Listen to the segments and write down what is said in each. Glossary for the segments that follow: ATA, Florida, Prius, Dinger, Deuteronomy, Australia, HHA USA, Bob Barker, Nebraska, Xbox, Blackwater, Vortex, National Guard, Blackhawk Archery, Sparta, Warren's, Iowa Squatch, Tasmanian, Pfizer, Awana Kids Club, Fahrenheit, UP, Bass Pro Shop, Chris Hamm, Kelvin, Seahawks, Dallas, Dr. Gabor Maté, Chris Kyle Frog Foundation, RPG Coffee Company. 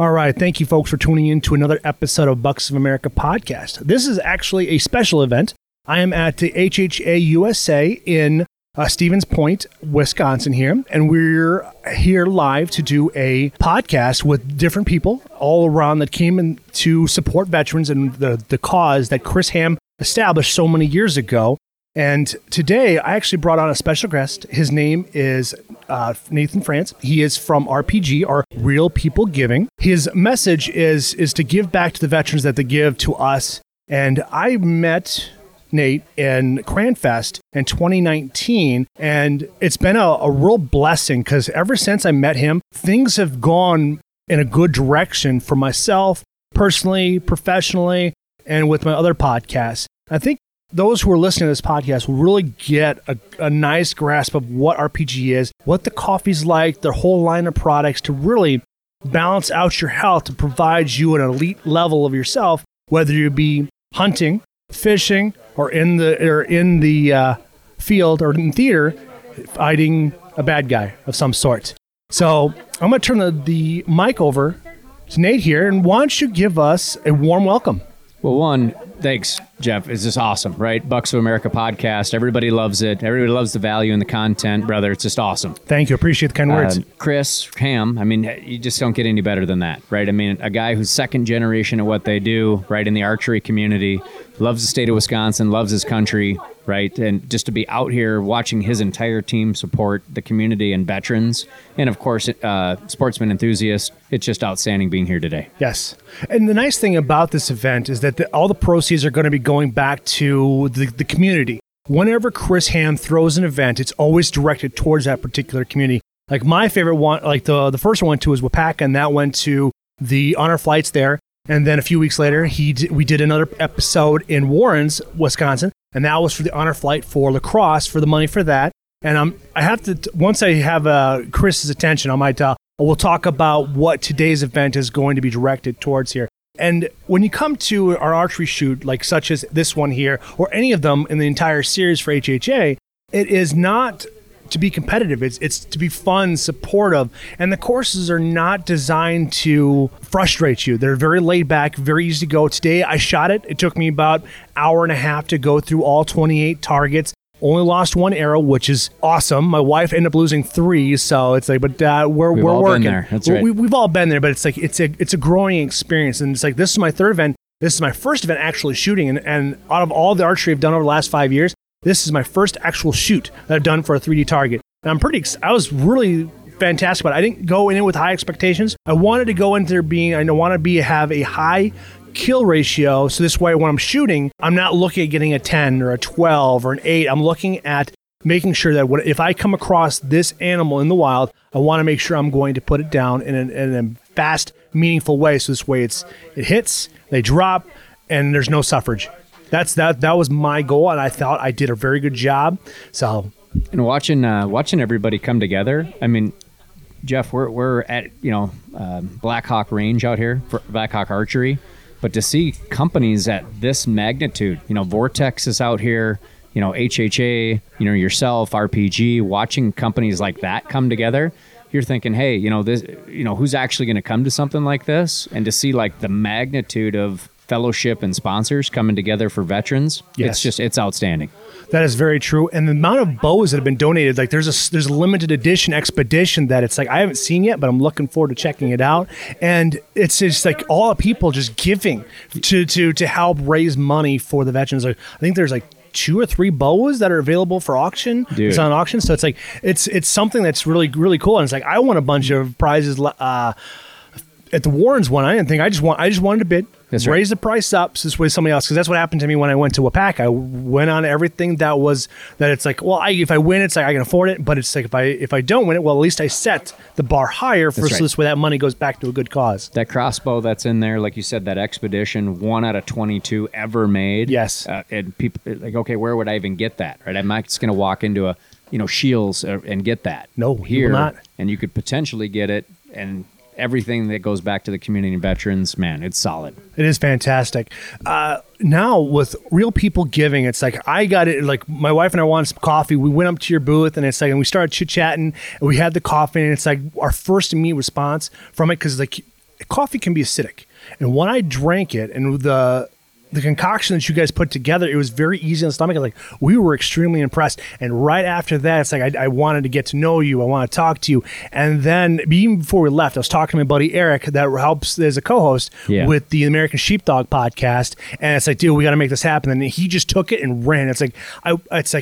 All right. Thank you, folks, for tuning in to another episode of Bucks of America podcast. This is actually a special event. I am at the HHA USA in Stevens Point, Wisconsin here, and we're here live to do a podcast with different people all around that came in to support veterans and the cause that Chris Hamm established so many years ago. And today, I actually brought on a special guest. His name is Nathan France. He is from RPG, or Real People Giving. His message is to give back to the veterans that they give to us. And I met Nate in Cranfest in 2019, and it's been a real blessing because ever since I met him, things have gone in a good direction for myself, personally, professionally, and with my other podcasts. I think those who are listening to this podcast will really get a nice grasp of what RPG is, what the coffee's like, their whole line of products to really balance out your health, to provide you an elite level of yourself, whether you be hunting, fishing, or in the field or in theater fighting a bad guy of some sort. So I'm going to turn the mic over to Nate here, and why don't you give us a warm welcome? Well, one, thanks, Jeff. It's just awesome, right? Bucks of America podcast. Everybody loves it. Everybody loves the value and the content, brother. It's just awesome. Thank you. Appreciate the kind words. Chris Hamm, I mean, you just don't get any better than that, right? I mean, a guy who's second generation at what they do, right, in the archery community, loves the state of Wisconsin, loves his country, right? And just to be out here watching his entire team support the community and veterans, and of course, sportsmen enthusiasts, it's just outstanding being here today. Yes. And the nice thing about this event is that all the proceeds are going to be going back to the community. Whenever Chris Hamm throws an event, it's always directed towards that particular community. Like my favorite one, like the first one I went to was Wipaka, and that went to the honor flights there. And then a few weeks later, we did another episode in Warren's, Wisconsin, and that was for the honor flight for lacrosse, for the money for that. And I have to, once I have Chris's attention, I might we'll talk about what today's event is going to be directed towards here. And when you come to our archery shoot, like such as this one here, or any of them in the entire series for HHA, it is not to be competitive. It's to be fun, supportive, and the courses are not designed to frustrate you. They're very laid back, very easy to go. Today I shot it. It took me about an hour and a half to go through all 28 targets. Only lost one arrow, which is awesome. My wife ended up losing 3, so it's like, but we're all working. Been there. That's right. We've all been there, but it's like it's a growing experience, and it's like this is my third event. This is my first event actually shooting, and out of all the archery I've done over the last 5 years. This is my first actual shoot that I've done for a 3D target. And I was really fantastic about it. I didn't go in with high expectations. I wanted to go into there being, have a high kill ratio. So this way, when I'm shooting, I'm not looking at getting a 10 or a 12 or an 8. I'm looking at making sure that if I come across this animal in the wild, I want to make sure I'm going to put it down in a fast, meaningful way. So this way it hits, they drop, and there's no suffrage. That was my goal, and I thought I did a very good job. So, and watching everybody come together. I mean, Jeff, we're at Blackhawk Range out here for Blackhawk Archery, but to see companies at this magnitude, Vortex is out here, HHA, yourself, RPG, watching companies like that come together. You're thinking, hey, who's actually going to come to something like this, and to see like the magnitude of fellowship and sponsors coming together for veterans. Yes. It's outstanding. That is very true. And the amount of bows that have been donated, like there's a limited edition expedition that it's like, I haven't seen yet, but I'm looking forward to checking it out. And it's just like all the people just giving to help raise money for the veterans. Like, I think there's like 2 or 3 bows that are available for auction. Dude. It's on auction. So it's like, it's something that's really, really cool. And it's like, I won a bunch of prizes, at the Warren's one. I didn't think I just wanted to bid. That's right. Raise the price up so this way somebody else, because that's what happened to me when I went to Wipaka. I went on everything that was, that it's like, well, if I win, it's like I can afford it, but it's like if I don't win it, well, at least I set the bar higher for so this way that money goes back to a good cause. That crossbow that's in there, like you said, that expedition, 1 out of 22 ever made. Yes. And people like, okay, where would I even get that? Right? I'm not just going to walk into a, Shields and get that. No, here, not. And you could potentially get it, and everything that goes back to the community and veterans, man, it's solid. It is fantastic. Now with Real People Giving, it's like I got it. Like my wife and I wanted some coffee. We went up to your booth, and it's like, and we started chit chatting, and we had the coffee, and it's like our first immediate response from it, because like coffee can be acidic, and when I drank it, and the concoction that you guys put together, it was very easy on the stomach. Like, we were extremely impressed. And right after that, it's like, I wanted to get to know you. I want to talk to you. And then even before we left, I was talking to my buddy Eric that helps as a co-host with the American Sheepdog podcast. And it's like, dude, we got to make this happen. And he just took it and ran. It's like,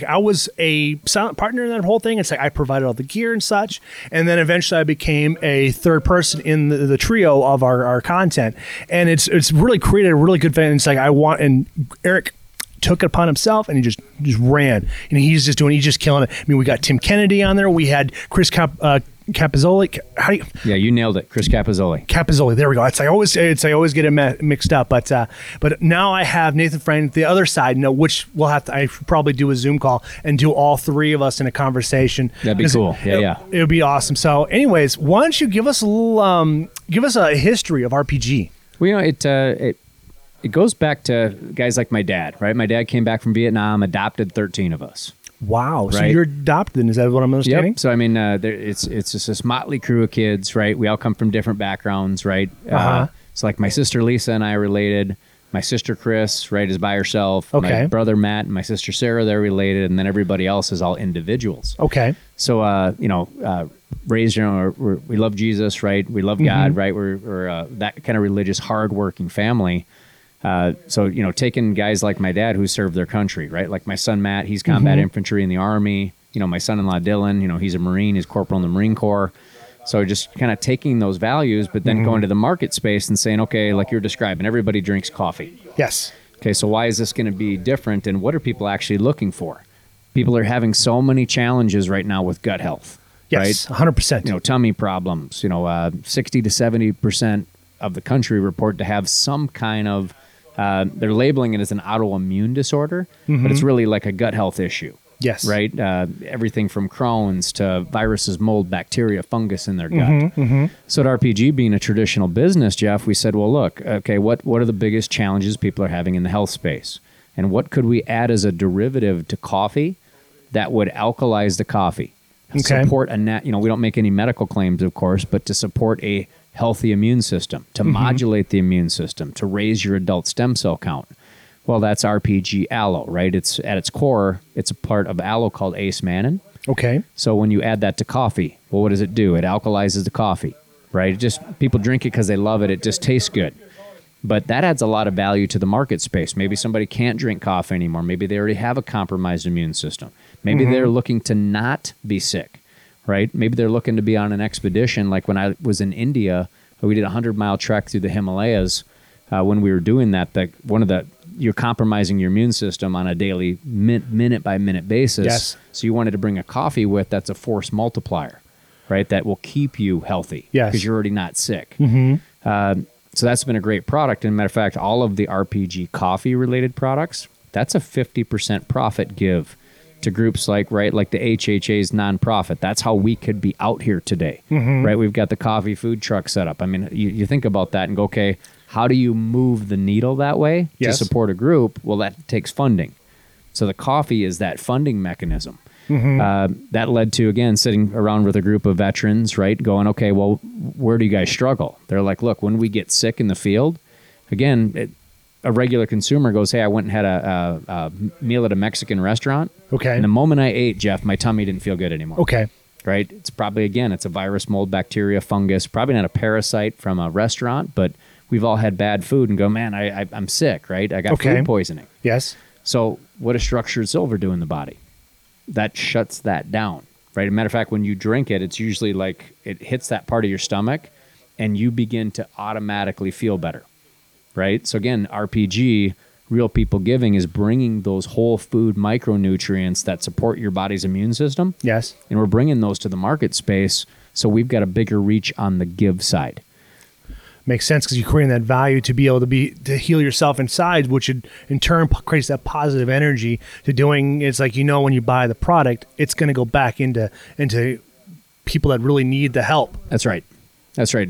I was a silent partner in that whole thing. It's like, I provided all the gear and such. And then eventually I became a third person in the trio of our content. And it's really created a really good thing. It's like, and Eric took it upon himself, and he just ran, and he's just killing it. I mean, we got Tim Kennedy on there. We had Chris Capozzoli. How do you? Yeah, you nailed it, Chris Capozzoli. There we go. I always get it mixed up, but now I have Nathan France, the other side, which we'll have to. I should probably do a Zoom call and do all three of us in a conversation. That'd be cool. It would be awesome. So, anyways, why don't you give us a little, give us a history of RPG? Well, It goes back to guys like my dad, right? My dad came back from Vietnam, adopted 13 of us. Wow. Right? So you're adopted. Is that what I'm understanding? Yep. So, I mean, it's just this motley crew of kids, right? We all come from different backgrounds, right? So, like, my sister Lisa and I are related. My sister Chris, right, is by herself. Okay. My brother Matt and my sister Sarah, they're related. And then everybody else is all individuals. Okay. So, raised, we love Jesus, right? We love God, right? We're that kind of religious, hardworking family. So, taking guys like my dad who served their country, right? Like my son, Matt, he's combat infantry in the Army. My son-in-law, Dylan, he's a Marine, he's corporal in the Marine Corps. So just kind of taking those values, but then going to the market space and saying, okay, like you're describing, everybody drinks coffee. Yes. Okay. So why is this going to be different? And what are people actually looking for? People are having so many challenges right now with gut health. Yes, right? 100%. Tummy problems, 60 to 70% of the country report to have some kind of, they're labeling it as an autoimmune disorder, but it's really like a gut health issue. Yes. Right? Everything from Crohn's to viruses, mold, bacteria, fungus in their gut. So at RPG being a traditional business, Jeff, we said, well, look, okay, what are the biggest challenges people are having in the health space? And what could we add as a derivative to coffee that would alkalize the coffee? Okay. Support a we don't make any medical claims, of course, but to support a healthy immune system, to modulate the immune system, to raise your adult stem cell count. Well, that's RPG Aloe, right? It's at its core, it's a part of aloe called Acemannin. Okay. So when you add that to coffee, well, what does it do? It alkalizes the coffee, right? It just, people drink it because they love it. It just tastes good. But that adds a lot of value to the market space. Maybe somebody can't drink coffee anymore. Maybe they already have a compromised immune system. Maybe they're looking to not be sick. Right? Maybe they're looking to be on an expedition. Like when I was in India, we did a 100-mile trek through the Himalayas. When we were doing that, you're compromising your immune system on a daily minute-by-minute basis. Yes. So you wanted to bring a coffee with that's a force multiplier, right? That will keep you healthy. Yes. Because you're already not sick. So that's been a great product. And matter of fact, all of the RPG coffee-related products, that's a 50% profit give to groups like the HHA's nonprofit. That's how we could be out here today, right? We've got the coffee food truck set up. I mean, you think about that and go, okay, how do you move the needle that way to support a group? Well, that takes funding. So the coffee is that funding mechanism. That led to, again, sitting around with a group of veterans, right? Going, okay, well, where do you guys struggle? They're like, look, when we get sick in the field, again, a regular consumer goes, hey, I went and had a meal at a Mexican restaurant. Okay. And the moment I ate, Jeff, my tummy didn't feel good anymore. Okay. Right? It's probably, again, it's a virus, mold, bacteria, fungus, probably not a parasite from a restaurant, but we've all had bad food and go, man, I'm sick, right? I got food poisoning. Yes. So what does structured silver do in the body? That shuts that down, right? As a matter of fact, when you drink it, it's usually like it hits that part of your stomach and you begin to automatically feel better. right? So again, RPG, Real People Giving, is bringing those whole food micronutrients that support your body's immune system. Yes. And we're bringing those to the market space, so we've got a bigger reach on the give side. Makes sense, because you're creating that value to be able to heal yourself inside, which in turn creates that positive energy to doing. It's like, you know, when you buy the product, it's going to go back into people that really need the help. That's right. That's right.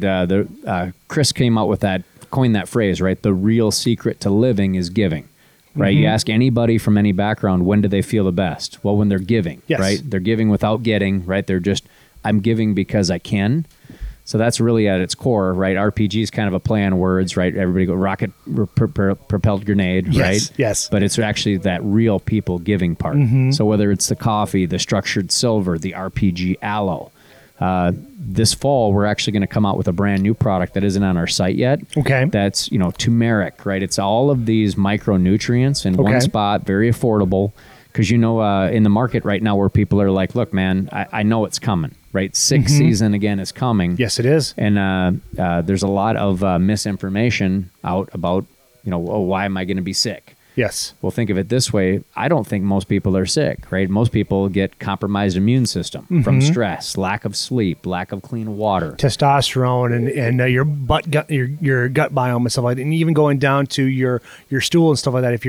Chris came out with that, coined that phrase, right? The real secret to living is giving, right? Mm-hmm. You ask anybody from any background, when do they feel the best? Well, when they're giving, yes. Right? They're giving without getting, right? They're just, I'm giving because I can. So that's really at its core, right? RPG is kind of a play on words, right? Everybody go rocket propelled grenade, yes, right? Yes. But it's actually that real people giving part. Mm-hmm. So whether it's the coffee, the structured silver, the RPG aloe, this fall, we're actually going to come out with a brand new product that isn't on our site yet. Okay. That's, you know, turmeric, right? It's all of these micronutrients in one spot, very affordable. Because, you know, in the market right now where people are like, look, man, I know it's coming, right? Sick season again is coming. Yes, it is. And there's a lot of misinformation out about, you know, oh, why am I going to be sick? Yes. Well, think of it this way. I don't think most people are sick, right? Most people get compromised immune system from stress, lack of sleep, lack of clean water. Testosterone and your gut biome and stuff like that. And even going down to your stool and stuff like that. If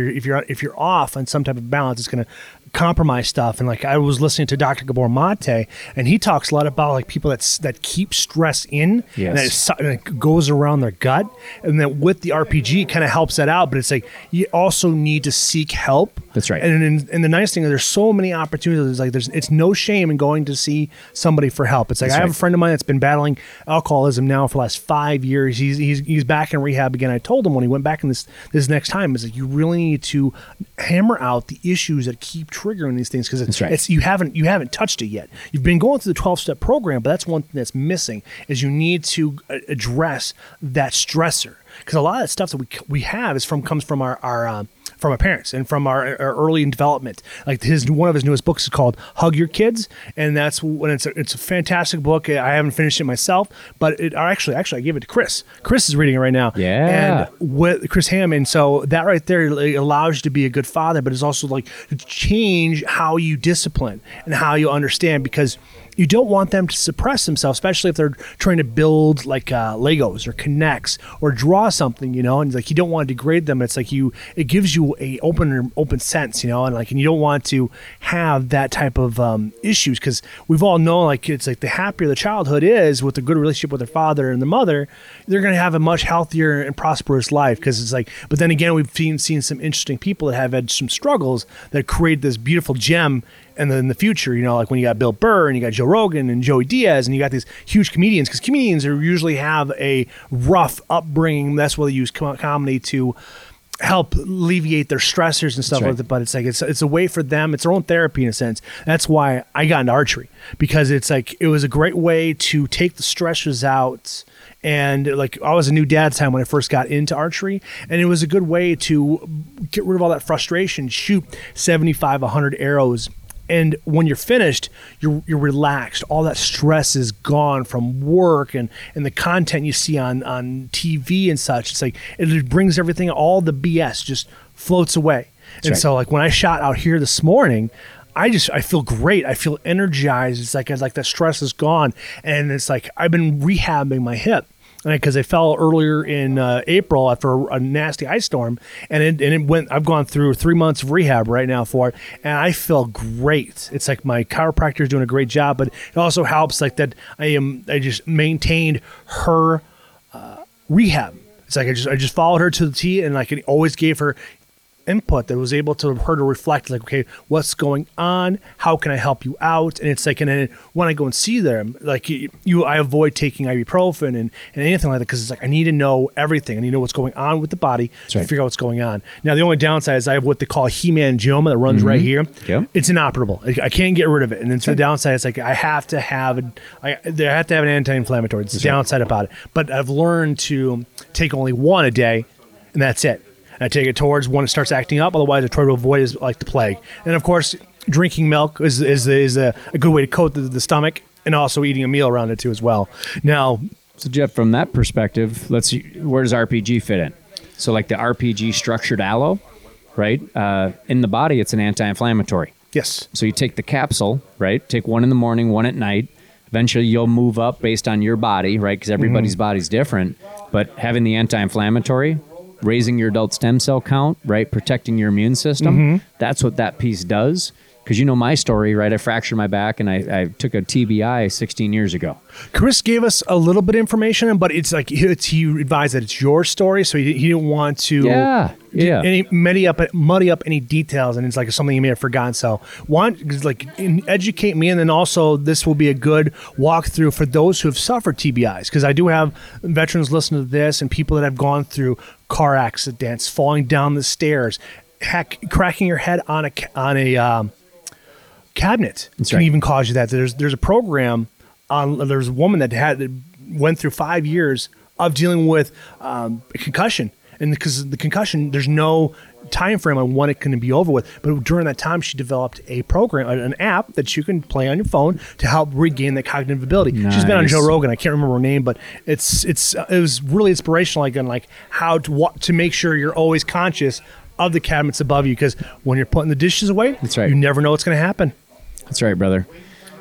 you're off on some type of balance, it's going to compromise stuff. And like, I was listening to Dr. Gabor Maté, and he talks a lot about like people that keep stress in, yes, and it goes around their gut. And then with the RPG kind of helps that out, but it's like you also need to seek help. That's right. And the nice thing is there's so many opportunities. Like it's no shame in going to see somebody for help. It's like, that's right. I have a friend of mine that's been battling alcoholism now for the last 5 years. He's back in rehab again. I told him when he went back in this next time, is that you really need to hammer out the issues that keep triggering these things, because you haven't touched it yet. You've been going through the 12-step program, but that's one thing that's missing, is you need to address that stressor, because a lot of the stuff that we have comes from our parents and from our early development. Like one of his newest books is called Hug Your Kids, and that's when it's a fantastic book. I haven't finished it myself, but I gave it to Chris. Chris is reading it right now. Yeah, and with Chris Hamm, and so that right there allows you to be a good father, but it's also like to change how you discipline and how you understand, because you don't want them to suppress themselves, especially if they're trying to build like Legos or Connects or draw something, you know. And it's like you don't want to degrade them. It's like it gives you a open sense, you know, and you don't want to have that type of issues, because we've all known like it's like the happier the childhood is with a good relationship with their father and the mother, they're going to have a much healthier and prosperous life. Because it's like, but then again, we've seen some interesting people that have had some struggles that create this beautiful gem. And then in the future, you know, like when you got Bill Burr and you got Joe Rogan and Joey Diaz and you got these huge comedians, because comedians usually have a rough upbringing. That's why they use comedy to help alleviate their stressors and stuff like that. But it's like it's a way for them. It's their own therapy in a sense. That's why I got into archery, because it's like it was a great way to take the stressors out. And like I was a new dad time when I first got into archery, and it was a good way to get rid of all that frustration, shoot 75, 100 arrows. And when you're finished, you're relaxed. All that stress is gone from work and the content you see on TV and such. It's like it brings everything, all the BS just floats away. That's right. So like when I shot out here this morning, I feel great. I feel energized. It's like that stress is gone. And it's like I've been rehabbing my hip. Because I fell earlier in April after a nasty ice storm, and it went. I've gone through 3 months of rehab right now for it, and I feel great. It's like my chiropractor is doing a great job, but it also helps like that I just maintained her rehab. It's like I just followed her to the T, and like it always gave her input that was able to her to reflect like, okay, what's going on? How can I help you out? And it's like, and then when I go and see them, like I avoid taking ibuprofen and anything like that, because it's like I need to know everything. I need to know what's going on with the body to figure out what's going on. Now the only downside is I have what they call He-Man glioma that runs right here. Yeah. It's inoperable. I can't get rid of it. And then the downside is like I have to have an anti-inflammatory. It's the downside about it. But I've learned to take only one a day, and that's it. I take it towards when it starts acting up. Otherwise, I try to avoid it like the plague. And of course, drinking milk is a good way to coat the stomach, and also eating a meal around it too as well. Now, so Jeff, from that perspective, where does RPG fit in? So like the RPG structured aloe, right? In the body, it's an anti-inflammatory. Yes. So you take the capsule, right? Take one in the morning, one at night. Eventually, you'll move up based on your body, right? Because everybody's body's different. But having the anti-inflammatory, raising your adult stem cell count, right? Protecting your immune system. That's what that piece does. Because you know my story, right? I fractured my back and I took a TBI 16 years ago. Chris gave us a little bit of information, but it's like he advised that it's your story, so he didn't want to muddy up any details, and it's like something you may have forgotten. So educate me, and then also this will be a good walkthrough for those who have suffered TBIs, because I do have veterans listen to this and people that have gone through car accidents, falling down the stairs, cracking your head on a cabinet. That's can right. even cause you that. There's a program on. There's a woman that went through 5 years of dealing with a concussion, and because the concussion, there's no time frame on when it can be over with. But during that time, she developed a program, an app that you can play on your phone to help regain that cognitive ability. Nice. She's been on Joe Rogan. I can't remember her name, but it was really inspirational. Again, like how to make sure you're always conscious of the cabinets above you, because when you're putting the dishes away, that's right. You never know what's going to happen. That's right, brother.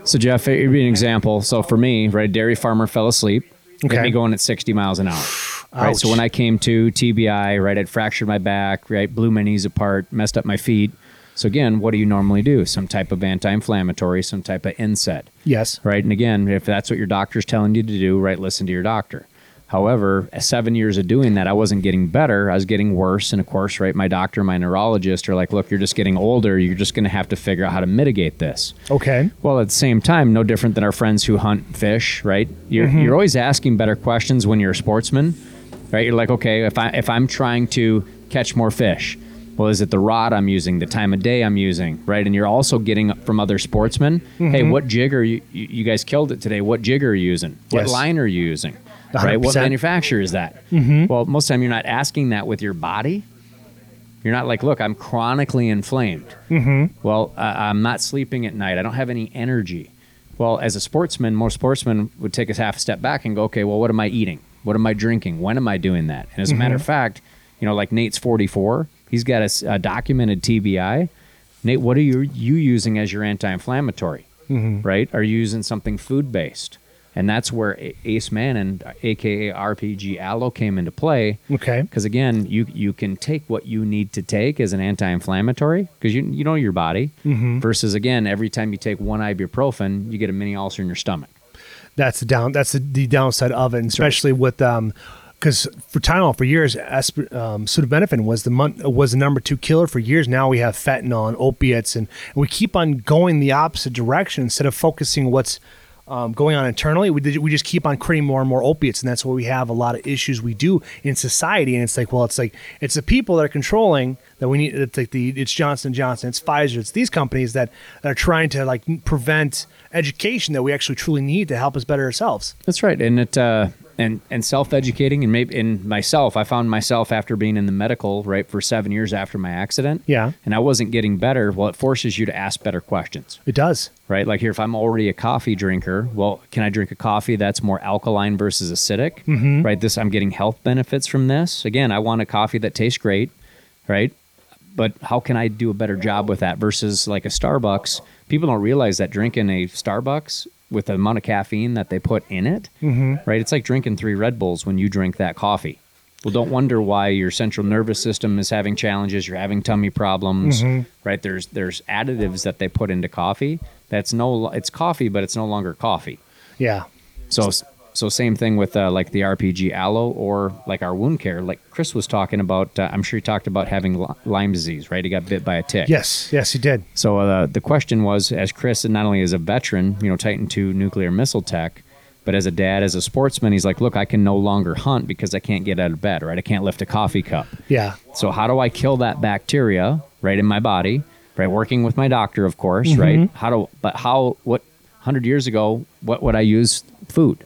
So Jeff, it would be an example. So for me, right, dairy farmer fell asleep, okay, me going at 60 miles an hour. Right. Ouch. So when I came to TBI, right, I'd fractured my back, right, blew my knees apart, messed up my feet. So again, what do you normally do? Some type of anti-inflammatory, some type of NSAID. Yes. Right. And again, if that's what your doctor's telling you to do, right, listen to your doctor. However, 7 years of doing that, I wasn't getting better. I was getting worse. And of course, right, my doctor, my neurologist are like, look, you're just getting older. You're just going to have to figure out how to mitigate this. Okay. Well, at the same time, no different than our friends who hunt and fish, right? You're always asking better questions when you're a sportsman, right? You're like, okay, if I'm trying to catch more fish, well, is it the rod I'm using, the time of day I'm using, right? And you're also getting from other sportsmen, hey, what jig are you guys killed it today? What jig are you using? What line are you using? 100%. Right? What manufacturer is that? Well, most of the time you're not asking that with your body. You're not like, look, I'm chronically inflamed. Well, I'm not sleeping at night. I don't have any energy. Well, as a sportsman, most sportsmen would take us half a step back and go, okay, well, what am I eating? What am I drinking? When am I doing that? And as a matter of fact, you know, like Nate's 44, he's got a documented TBI. Nate, what are you using as your anti-inflammatory? Right? Are you using something food-based? And that's where Acemannin, a.k.a. RPG Aloe, came into play. Okay. Because, again, you can take what you need to take as an anti-inflammatory, because you know your body, versus, again, every time you take one ibuprofen, you get a mini ulcer in your stomach. That's the downside of it, and especially with... Because for Tylenol, for years, acetaminophen was the number 2 killer for years. Now we have fentanyl and opiates, and we keep on going the opposite direction instead of focusing what's... going on internally, we just keep on creating more and more opiates, and that's why we have a lot of issues we do in society. And it's like, well, it's the people that are controlling that we need. It's like it's Johnson & Johnson, it's Pfizer, it's these companies that are trying to like prevent education that we actually truly need to help us better ourselves. That's right, and it and self-educating, and maybe in myself, I found myself after being in the medical right for 7 years after my accident. Yeah, and I wasn't getting better. Well, it forces you to ask better questions. It does. Right? Like here, if I'm already a coffee drinker, well, can I drink a coffee that's more alkaline versus acidic? Right? This, I'm getting health benefits from this. Again, I want a coffee that tastes great, right? But how can I do a better job with that versus like a Starbucks? People don't realize that drinking a Starbucks with the amount of caffeine that they put in it, right? It's like drinking 3 Red Bulls when you drink that coffee. Well, don't wonder why your central nervous system is having challenges. You're having tummy problems, right? There's additives that they put into coffee. It's coffee, but it's no longer coffee. Yeah. So same thing with like the RPG Aloe or like our wound care. Like Chris was talking about, I'm sure he talked about having Lyme disease, right? He got bit by a tick. Yes, he did. So the question was, as Chris, and not only as a veteran, you know, Titan II nuclear missile tech, but as a dad, as a sportsman, he's like, look, I can no longer hunt because I can't get out of bed, right? I can't lift a coffee cup. Yeah. So how do I kill that bacteria, right, in my body, right? Working with my doctor, of course, right? What 100 years ago, what would I use? Food,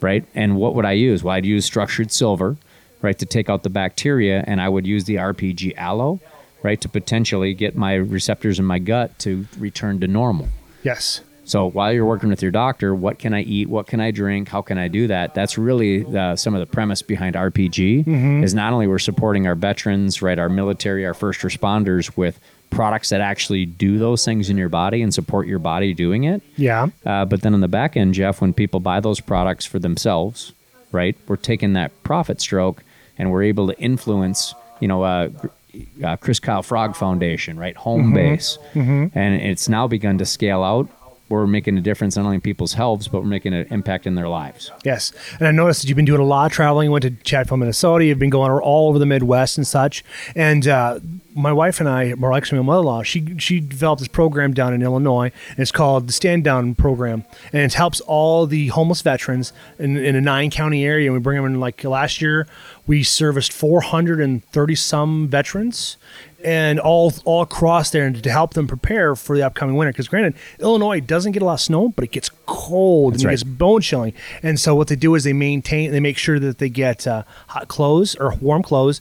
right? And what would I use? Well, I'd use structured silver, right, to take out the bacteria, and I would use the RPG Aloe, right, to potentially get my receptors in my gut to return to normal. Yes. So while you're working with your doctor, what can I eat? What can I drink? How can I do that? That's really some of the premise behind RPG is not only we're supporting our veterans, right, our military, our first responders with products that actually do those things in your body and support your body doing it. Yeah. But then on the back end, Jeff, when people buy those products for themselves, right, we're taking that profit stroke and we're able to influence, you know, Chris Kyle Frog Foundation, right? Home base. And it's now begun to scale out. We're making a difference not only in people's health, but we're making an impact in their lives. Yes. And I noticed that you've been doing a lot of traveling. You went to Chatham, Minnesota. You've been going all over the Midwest and such. And my wife and I, or actually my mother-in-law, she developed this program down in Illinois, and it's called the Stand Down Program. And it helps all the homeless veterans in a 9-county area. And we bring them in, like last year, we serviced 430-some veterans. And all across there, and to help them prepare for the upcoming winter. Because granted, Illinois doesn't get a lot of snow, but it gets cold and it gets bone chilling. And so what they do is they make sure that they get hot clothes or warm clothes,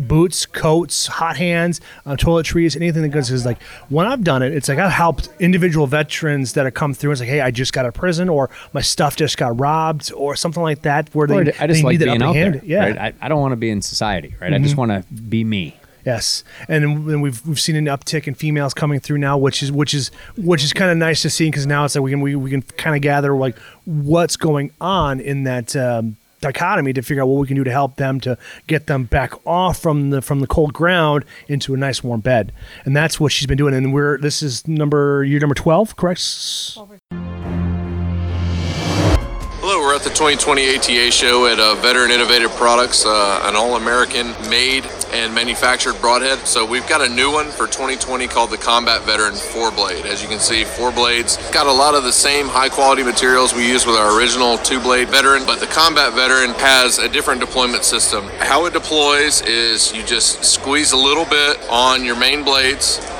boots, coats, hot hands, toiletries, anything that goes. Because like when I've done it, it's like I've helped individual veterans that have come through. It's like, hey, I just got out of prison, or my stuff just got robbed, or something like that. Where they, I just they like need being that out there. Yeah, right? I don't want to be in society. Right, I just want to be me. Yes, and we've seen an uptick in females coming through now, which is kind of nice to see, because now it's like we can kind of gather like what's going on in that dichotomy to figure out what we can do to help them, to get them back off from the cold ground into a nice warm bed, and that's what she's been doing. And this is year number 12, correct? Hello, we're at the 2020 ATA show at Veteran Innovative Products, an all-American made and manufactured broadhead. So we've got a new one for 2020 called the Combat Veteran 4-Blade. As you can see, 4 blades. It's got a lot of the same high-quality materials we use with our original 2-blade Veteran, but the Combat Veteran has a different deployment system. How it deploys is you just squeeze a little bit on your main blades,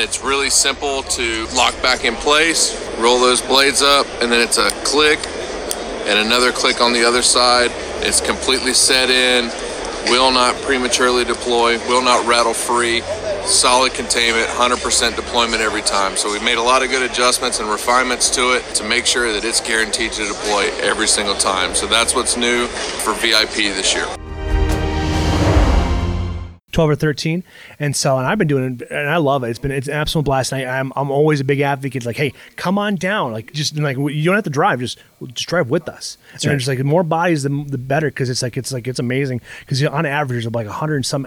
it's really simple to lock back in place. Roll those blades up, and then it's a click and another click on the other side. It's completely set in, will not prematurely deploy, will not rattle free, solid containment, 100% deployment every time. So we've made a lot of good adjustments and refinements to it to make sure that it's guaranteed to deploy every single time. So that's what's new for VIP this year. 12 or 13, and I've been doing it, and I love it. It's an absolute blast. And I'm always a big advocate. Like, hey, come on down. Like, you don't have to drive. Just drive with us. That's and right. Just like more bodies, the better, because it's amazing. Because on average, there's like 100 and some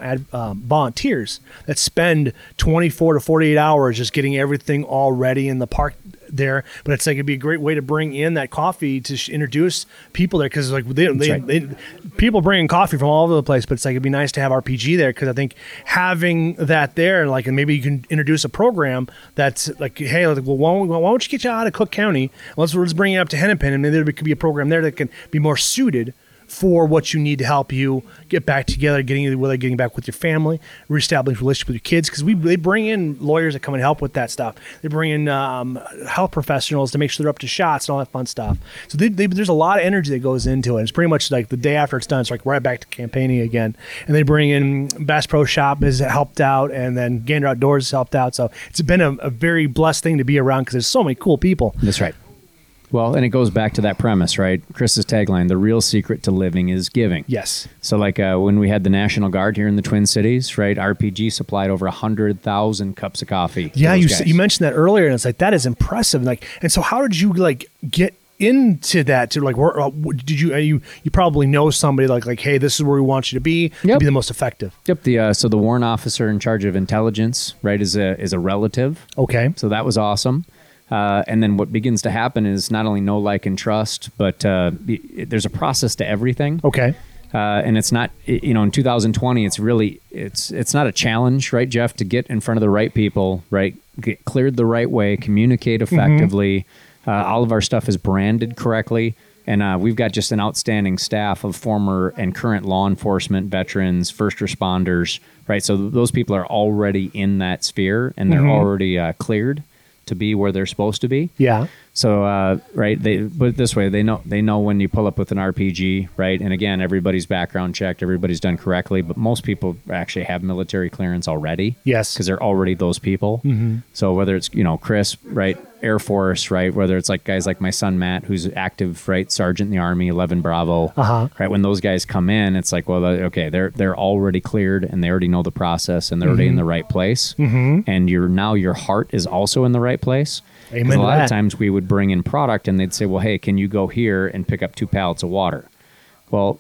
volunteers that spend 24 to 48 hours just getting everything all ready in the park there. But it's like it'd be a great way to bring in that coffee to introduce people there, because like they people bring in coffee from all over the place. But it's like it'd be nice to have RPG there, because I think having that there, like, and maybe you can introduce a program that's like, hey, like, well, why don't you get you out of Cook County? Let's bring you up to Hennepin, and maybe there could be a program there that can be more suited for what you need to help you get back together, getting back with your family, reestablish relationship with your kids. Because they bring in lawyers that come and help with that stuff. They bring in health professionals to make sure they're up to shots and all that fun stuff. So there's a lot of energy that goes into it. It's pretty much like the day after it's done, it's like right back to campaigning again. And they bring in Bass Pro Shop has helped out, and then Gander Outdoors has helped out. So it's been a very blessed thing to be around, because there's so many cool people. That's right. Well, and it goes back to that premise, right? Chris's tagline, the real secret to living is giving. Yes. So like when we had the National Guard here in the Twin Cities, right? RPG supplied over 100,000 cups of coffee. Yeah, you mentioned that earlier, and it's like, that is impressive. Like, and so how did you like get into that to like, did you probably know somebody like, hey, this is where we want you to be, yep, to be the most effective. Yep. So the warrant officer in charge of intelligence, right, is a relative. Okay. So that was awesome. And then what begins to happen is not only know, like, and trust, but there's a process to everything. Okay. And it's not, you know, in 2020, it's not a challenge, right, Jeff, to get in front of the right people, right, get cleared the right way, communicate effectively, All of our stuff is branded correctly. And we've got just an outstanding staff of former and current law enforcement veterans, first responders, right? So those people are already in that sphere, and they're already cleared to be where they're supposed to be. Yeah. So, right, they put it this way, they know when you pull up with an RPG, right? And again, everybody's background checked, everybody's done correctly, but most people actually have military clearance already. Yes. Because they're already those people. Mm-hmm. So whether it's, you know, Chris, right, Air Force, right, whether it's like guys like my son, Matt, who's active, right, Sergeant in the Army, 11 Bravo, right? When those guys come in, it's like, well, okay, they're already cleared and they already know the process and they're already in the right place. Mm-hmm. And your heart is also in the right place. Amen. A lot of times we would bring in product and they'd say, well, hey, can you go here and pick up 2 pallets of water? Well,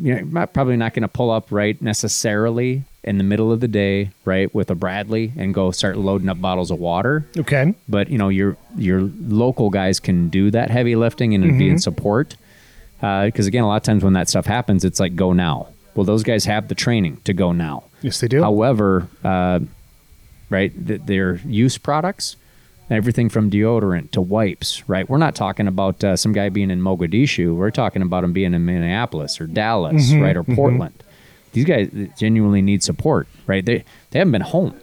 you're probably not going to pull up, right, necessarily in the middle of the day, right, with a Bradley and go start loading up bottles of water. Okay. But, you know, your local guys can do that heavy lifting and it'd be in support. Because, again, a lot of times when that stuff happens, it's like, go now. Well, those guys have the training to go now. Yes, they do. However, right, their use products... Everything from deodorant to wipes, right? We're not talking about some guy being in Mogadishu. We're talking about him being in Minneapolis or Dallas, right, or Portland. These guys genuinely need support, right? They haven't been home,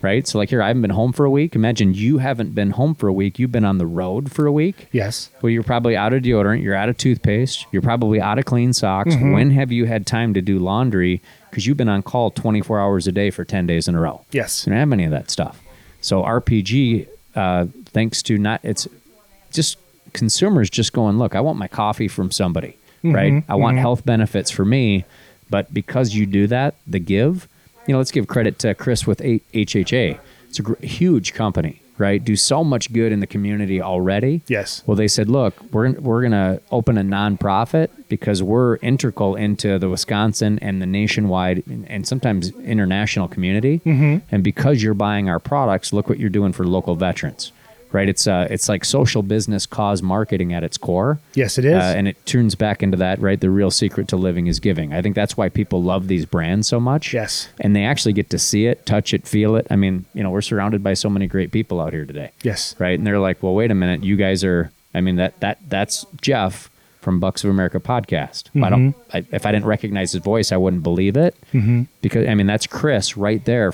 right? So, like here, I haven't been home for a week. Imagine you haven't been home for a week. You've been on the road for a week. Yes. Well, you're probably out of deodorant. You're out of toothpaste. You're probably out of clean socks. When have you had time to do laundry? Because you've been on call 24 hours a day for 10 days in a row. Yes. You don't have any of that stuff. So, RPG... thanks to it's just consumers just going, look, I want my coffee from somebody, right? I want health benefits for me. But because you do that, the give, you know, let's give credit to Chris with HHA. It's a huge company, right? Do so much good in the community already. Yes. Well, they said, look, we're going to open a nonprofit because we're integral into the Wisconsin and the nationwide and sometimes international community. And because you're buying our products, look what you're doing for local veterans, right? It's like social business cause marketing at its core. Yes, it is. And it turns back into that, right? The real secret to living is giving. I think that's why people love these brands so much. Yes. And they actually get to see it, touch it, feel it. I mean, you know, we're surrounded by so many great people out here today. Yes. Right. And they're like, well, wait a minute. You guys are, I mean, that's Jeff from Bucks of America podcast. If I didn't recognize his voice, I wouldn't believe it because I mean, that's Chris right there,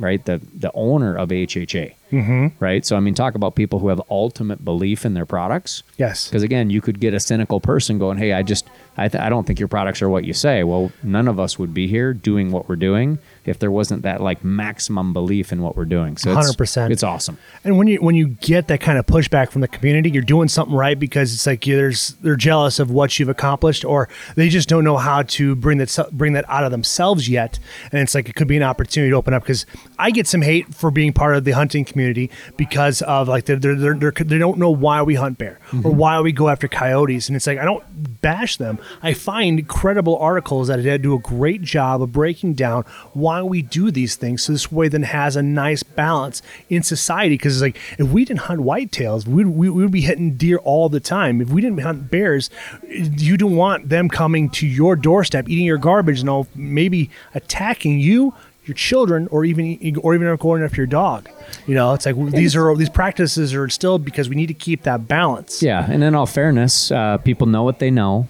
right? The owner of HHA, right? So, I mean, talk about people who have ultimate belief in their products. Yes. Because again, you could get a cynical person going, hey, I don't think your products are what you say. Well, none of us would be here doing what we're doing if there wasn't that like maximum belief in what we're doing. So 100%. It's awesome. And when you get that kind of pushback from the community, you're doing something right because it's like they're jealous of what you've accomplished or they just don't know how to bring that out of themselves yet. And it's like it could be an opportunity to open up because I get some hate for being part of the hunting community because of like they don't know why we hunt bear or why we go after coyotes. And it's like I don't bash them. I find credible articles that do a great job of breaking down why we do these things. So this way then has a nice balance in society because it's like if we didn't hunt whitetails, we would be hitting deer all the time. If we didn't hunt bears, you don't want them coming to your doorstep, eating your garbage, and all maybe attacking you, your children, or even going after your dog. You know, it's like these practices are still because we need to keep that balance. Yeah, and in all fairness, people know what they know.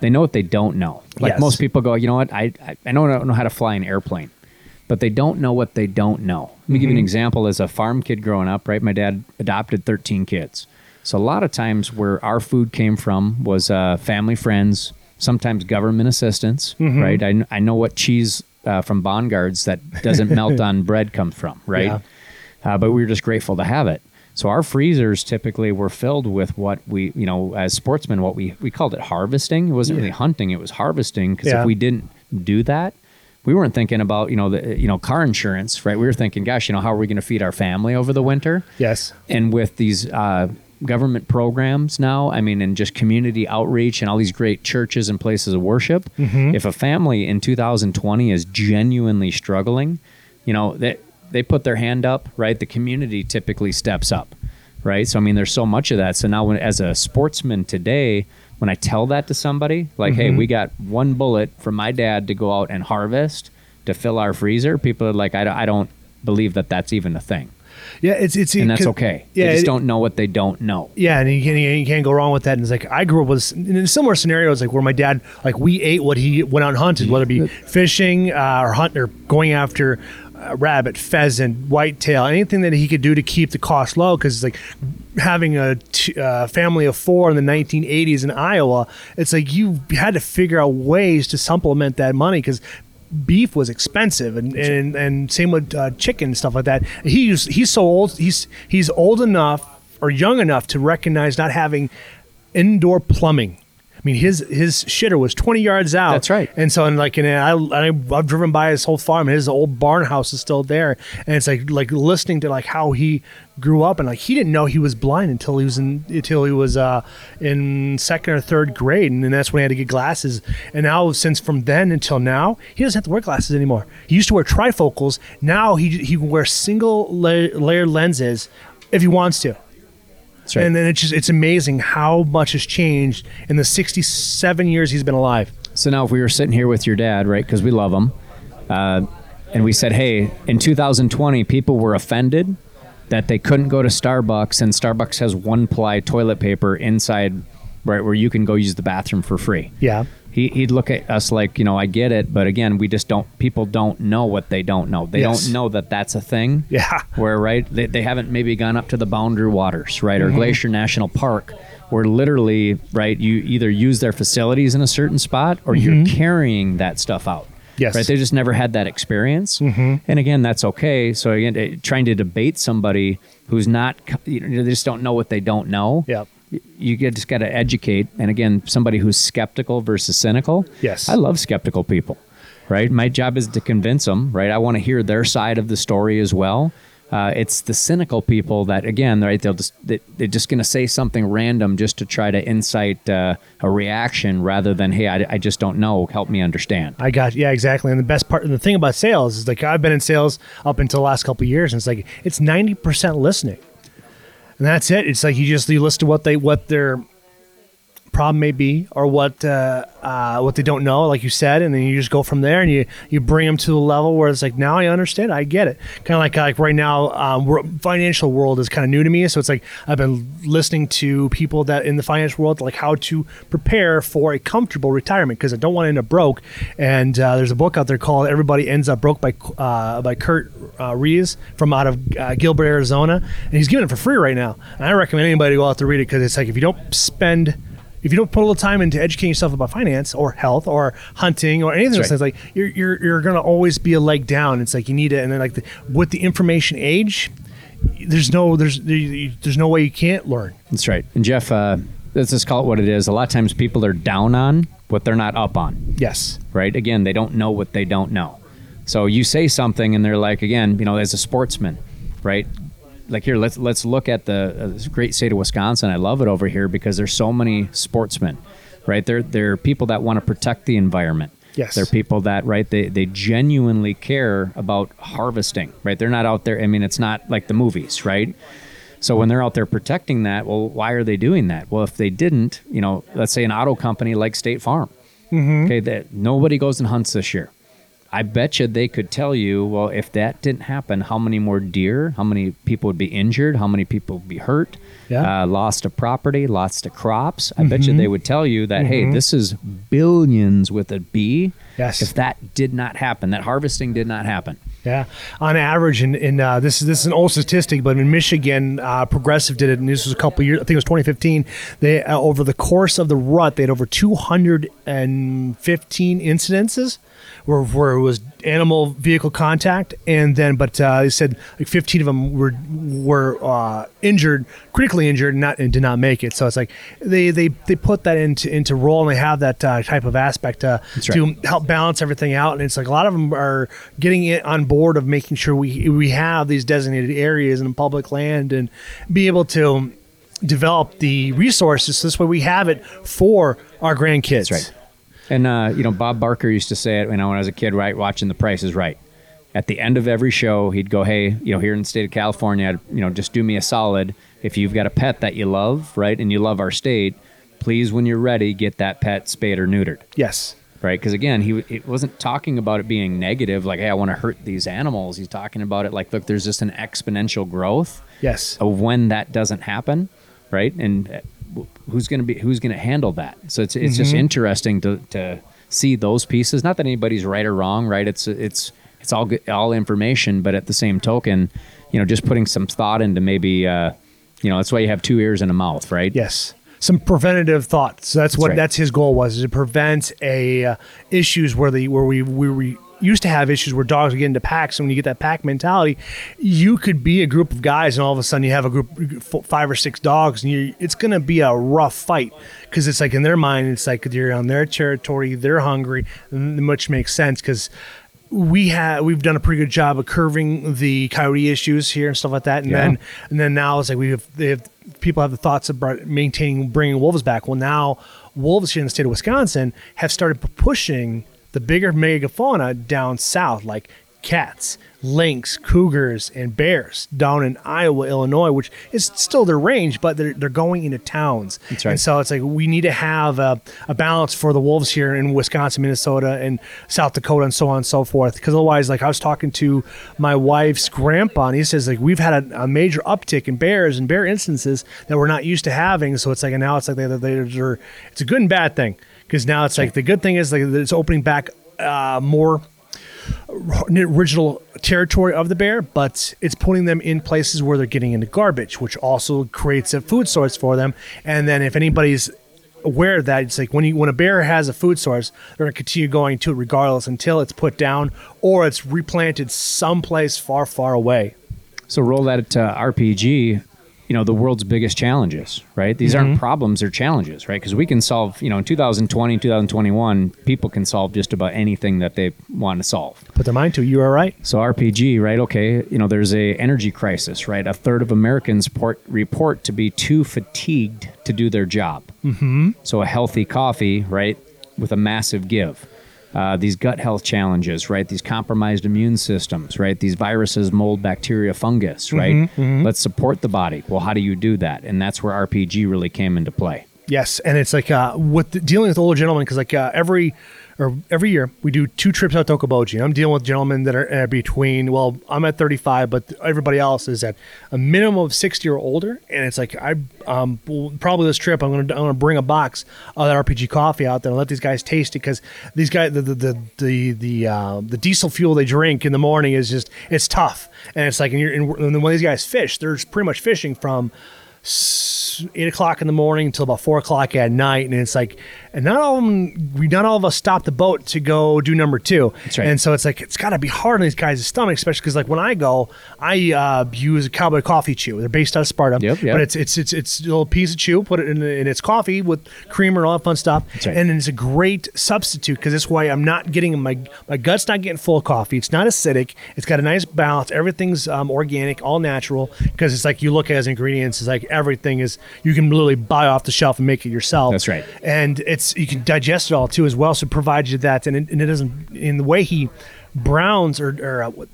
They know what they don't know. Like yes. Most people go, you know what? I don't know how to fly an airplane, but they don't know what they don't know. Let me give you an example. As a farm kid growing up, right? My dad adopted 13 kids. So a lot of times where our food came from was family, friends, sometimes government assistance, right? I know what cheese from Bongards that doesn't melt on bread comes from, right? Yeah. But we were just grateful to have it. So our freezers typically were filled with what we, you know, as sportsmen, what we called it harvesting. It wasn't really hunting. It was harvesting because if we didn't do that, we weren't thinking about, you know, car insurance, right? We were thinking, gosh, you know, how are we going to feed our family over the winter? Yes. And with these government programs now, I mean, and just community outreach and all these great churches and places of worship, if a family in 2020 is genuinely struggling, you know, that... They put their hand up, right? The community typically steps up, right? So, I mean, there's so much of that. So now as a sportsman today, when I tell that to somebody, like, hey, we got one bullet from my dad to go out and harvest to fill our freezer, people are like, I don't believe that that's even a thing. Yeah, it's and that's okay. Yeah, they just don't know what they don't know. Yeah, and you can't go wrong with that. And it's like I grew up with in similar scenarios, like where my dad, like we ate what he went out and hunted, whether it be fishing or hunting or going after rabbit, pheasant, whitetail, anything that he could do to keep the cost low. Because it's like having a family of four in the 1980s in Iowa, it's like you had to figure out ways to supplement that money because beef was expensive, and same with chicken and stuff like that. He's so old. He's old enough or young enough to recognize not having indoor plumbing. I mean, his shitter was 20 yards out. That's right. And so, I've driven by his whole farm. His old barn house is still there, and it's like listening to like how he grew up, and like he didn't know he was blind until he was in second or third grade, and then that's when he had to get glasses. And now, from then until now, he doesn't have to wear glasses anymore. He used to wear trifocals. Now he can wear single layer lenses if he wants to. Right. And then it's amazing how much has changed in the 67 years he's been alive. So now if we were sitting here with your dad, right, because we love him, and we said, hey, in 2020, people were offended that they couldn't go to Starbucks, and Starbucks has one-ply toilet paper inside, right, where you can go use the bathroom for free. Yeah. He'd look at us like, you know, I get it, but again, we just don't. People don't know what they don't know. They don't know that that's a thing. Yeah. Where they haven't maybe gone up to the Boundary Waters, right, or Glacier National Park, where literally, right, you either use their facilities in a certain spot or you're carrying that stuff out. Yes. Right. They just never had that experience. And again, that's okay. So again, trying to debate somebody who's not, you know, they just don't know what they don't know. Yeah. You just got to educate. And again, somebody who's skeptical versus cynical. Yes. I love skeptical people, right? My job is to convince them, right? I want to hear their side of the story as well. It's the cynical people that, again, right, they're just going to say something random just to try to incite a reaction rather than, hey, I just don't know, help me understand. I got you. Yeah, exactly. And the best part, and the thing about sales is like I've been in sales up until the last couple of years, and it's like it's 90% listening. And that's it. It's like you listen to what their problem may be or what they don't know, like you said, and then you just go from there and you bring them to the level where it's like, now I understand, I get it. Kind of like right now, financial world is kind of new to me, so it's like I've been listening to people that in the financial world, like how to prepare for a comfortable retirement because I don't want to end up broke. And there's a book out there called "Everybody Ends Up Broke" by Kurt Rees from out of Gilbert, Arizona, and he's giving it for free right now. And I recommend anybody go out to read it because it's like if you don't put a little time into educating yourself about finance or health or hunting or anything, that's right. Like you're gonna always be a leg down. It's like you need it, and then like with the information age, there's no way you can't learn. That's right. And Jeff, let's just call it what it is. A lot of times people are down on what they're not up on. Yes. Right. Again, they don't know what they don't know. So you say something, and they're like, again, you know, as a sportsman, right? Like here, let's look at the great state of Wisconsin. I love it over here because there's so many sportsmen, right? They're people that want to protect the environment. Yes. They're people that, right, they genuinely care about harvesting, right? They're not out there. I mean, it's not like the movies, right? So when they're out there protecting that, well, why are they doing that? Well, if they didn't, you know, let's say an auto company like State Farm, okay, that nobody goes and hunts this year. I bet you they could tell you, well, if that didn't happen, how many more deer, how many people would be injured, how many people would be hurt, lost to property, lost to crops. I bet you they would tell you that, hey, this is billions with a B. Yes. If that did not happen, that harvesting did not happen. Yeah, on average, this is an old statistic, but in Michigan, Progressive did it, and this was a couple of years. I think it was 2015. They over the course of the rut, they had over 215 incidences where it was animal vehicle contact, and then they said like 15 of them were injured, critically injured, and did not make it. So it's like they put that into role, and they have that type of aspect to help balance everything out. And it's like a lot of them are getting it on board of making sure we have these designated areas and public land and be able to develop the resources. So this way we have it for our grandkids. That's right. And, you know, Bob Barker used to say it, you know, when I was a kid, right, watching The Price is Right. At the end of every show, he'd go, hey, you know, here in the state of California, you know, just do me a solid. If you've got a pet that you love, right, and you love our state, please, when you're ready, get that pet spayed or neutered. Yes. right? Because again, he wasn't talking about it being negative, like, hey, I want to hurt these animals. He's talking about it like, look, there's just an exponential growth of when that doesn't happen, right? And who's going to handle that? So it's just interesting to see those pieces. Not that anybody's right or wrong, right? It's all good, all information, but at the same token, just putting some thought into maybe, that's why you have two ears and a mouth, right? Yes. Some preventative thoughts. So that's his goal was, is to prevent issues where we used to have issues where dogs would get into packs. And when you get that pack mentality, you could be a group of guys and all of a sudden you have a group, 5 or 6 dogs, and it's going to be a rough fight, because it's like in their mind, it's like they're on their territory, they're hungry, which makes sense because we've done a pretty good job of curving the coyote issues here and stuff like that. And then now it's like people have the thoughts about bringing wolves back. Well, now wolves here in the state of Wisconsin have started pushing the bigger megafauna down south, like cats, lynx, cougars, and bears down in Iowa, Illinois, which is still their range, but they're going into towns. That's right. And so it's like we need to have a balance for the wolves here in Wisconsin, Minnesota, and South Dakota, and so on and so forth. Because otherwise, like I was talking to my wife's grandpa, and he says like we've had a major uptick in bears and bear instances that we're not used to having. So it's like, and now it's like they're it's a good and bad thing, because now it's like the good thing is like it's opening back more original territory of the bear, but it's putting them in places where they're getting into garbage, which also creates a food source for them. And then if anybody's aware of that, it's like when a bear has a food source, they're going to continue going to it regardless until it's put down or it's replanted someplace far, far away. So roll that to RPG, the world's biggest challenges, right? These aren't problems, they're challenges, right? Because we can solve, in 2020, 2021, people can solve just about anything that they want to solve. Put their mind to, you are right. So RPG, right? Okay, there's a energy crisis, right? A third of Americans report to be too fatigued to do their job. Mm-hmm. So a healthy coffee, right? With a massive give. These gut health challenges, right? These compromised immune systems, right? These viruses, mold, bacteria, fungus, right? Mm-hmm. Let's support the body. Well, how do you do that? And that's where RPG really came into play. Yes, and it's like dealing with older gentlemen, because like every year we do 2 trips out to Okoboji, and I'm dealing with gentlemen that are between, well, I'm at 35, but everybody else is at a minimum of 60 or older, and it's like I probably this trip I'm gonna bring a box of that RPG coffee out there and let these guys taste it, because these guys the diesel fuel they drink in the morning is just, it's tough, and it's like and when these guys fish, they're pretty much fishing from 8 o'clock in the morning until about 4 o'clock at night, and it's like, and not all of us stop the boat to go do number 2. That's right. And so it's like it's got to be hard on these guys' stomach, especially because like when I go, I use a Cowboy Coffee Chew. They're based out of Sparta, yep. But it's a little piece of chew, put it in its coffee with creamer and all that fun stuff. That's right. And it's a great substitute, because that's why I'm not getting my gut's not getting full of coffee. It's not acidic. It's got a nice balance. Everything's organic, all natural, because it's like you look at as ingredients, it's like everything is, you can literally buy off the shelf and make it yourself. That's right. And it's, you can digest it all too as well. So it provides you that, and it doesn't, in the way he browns or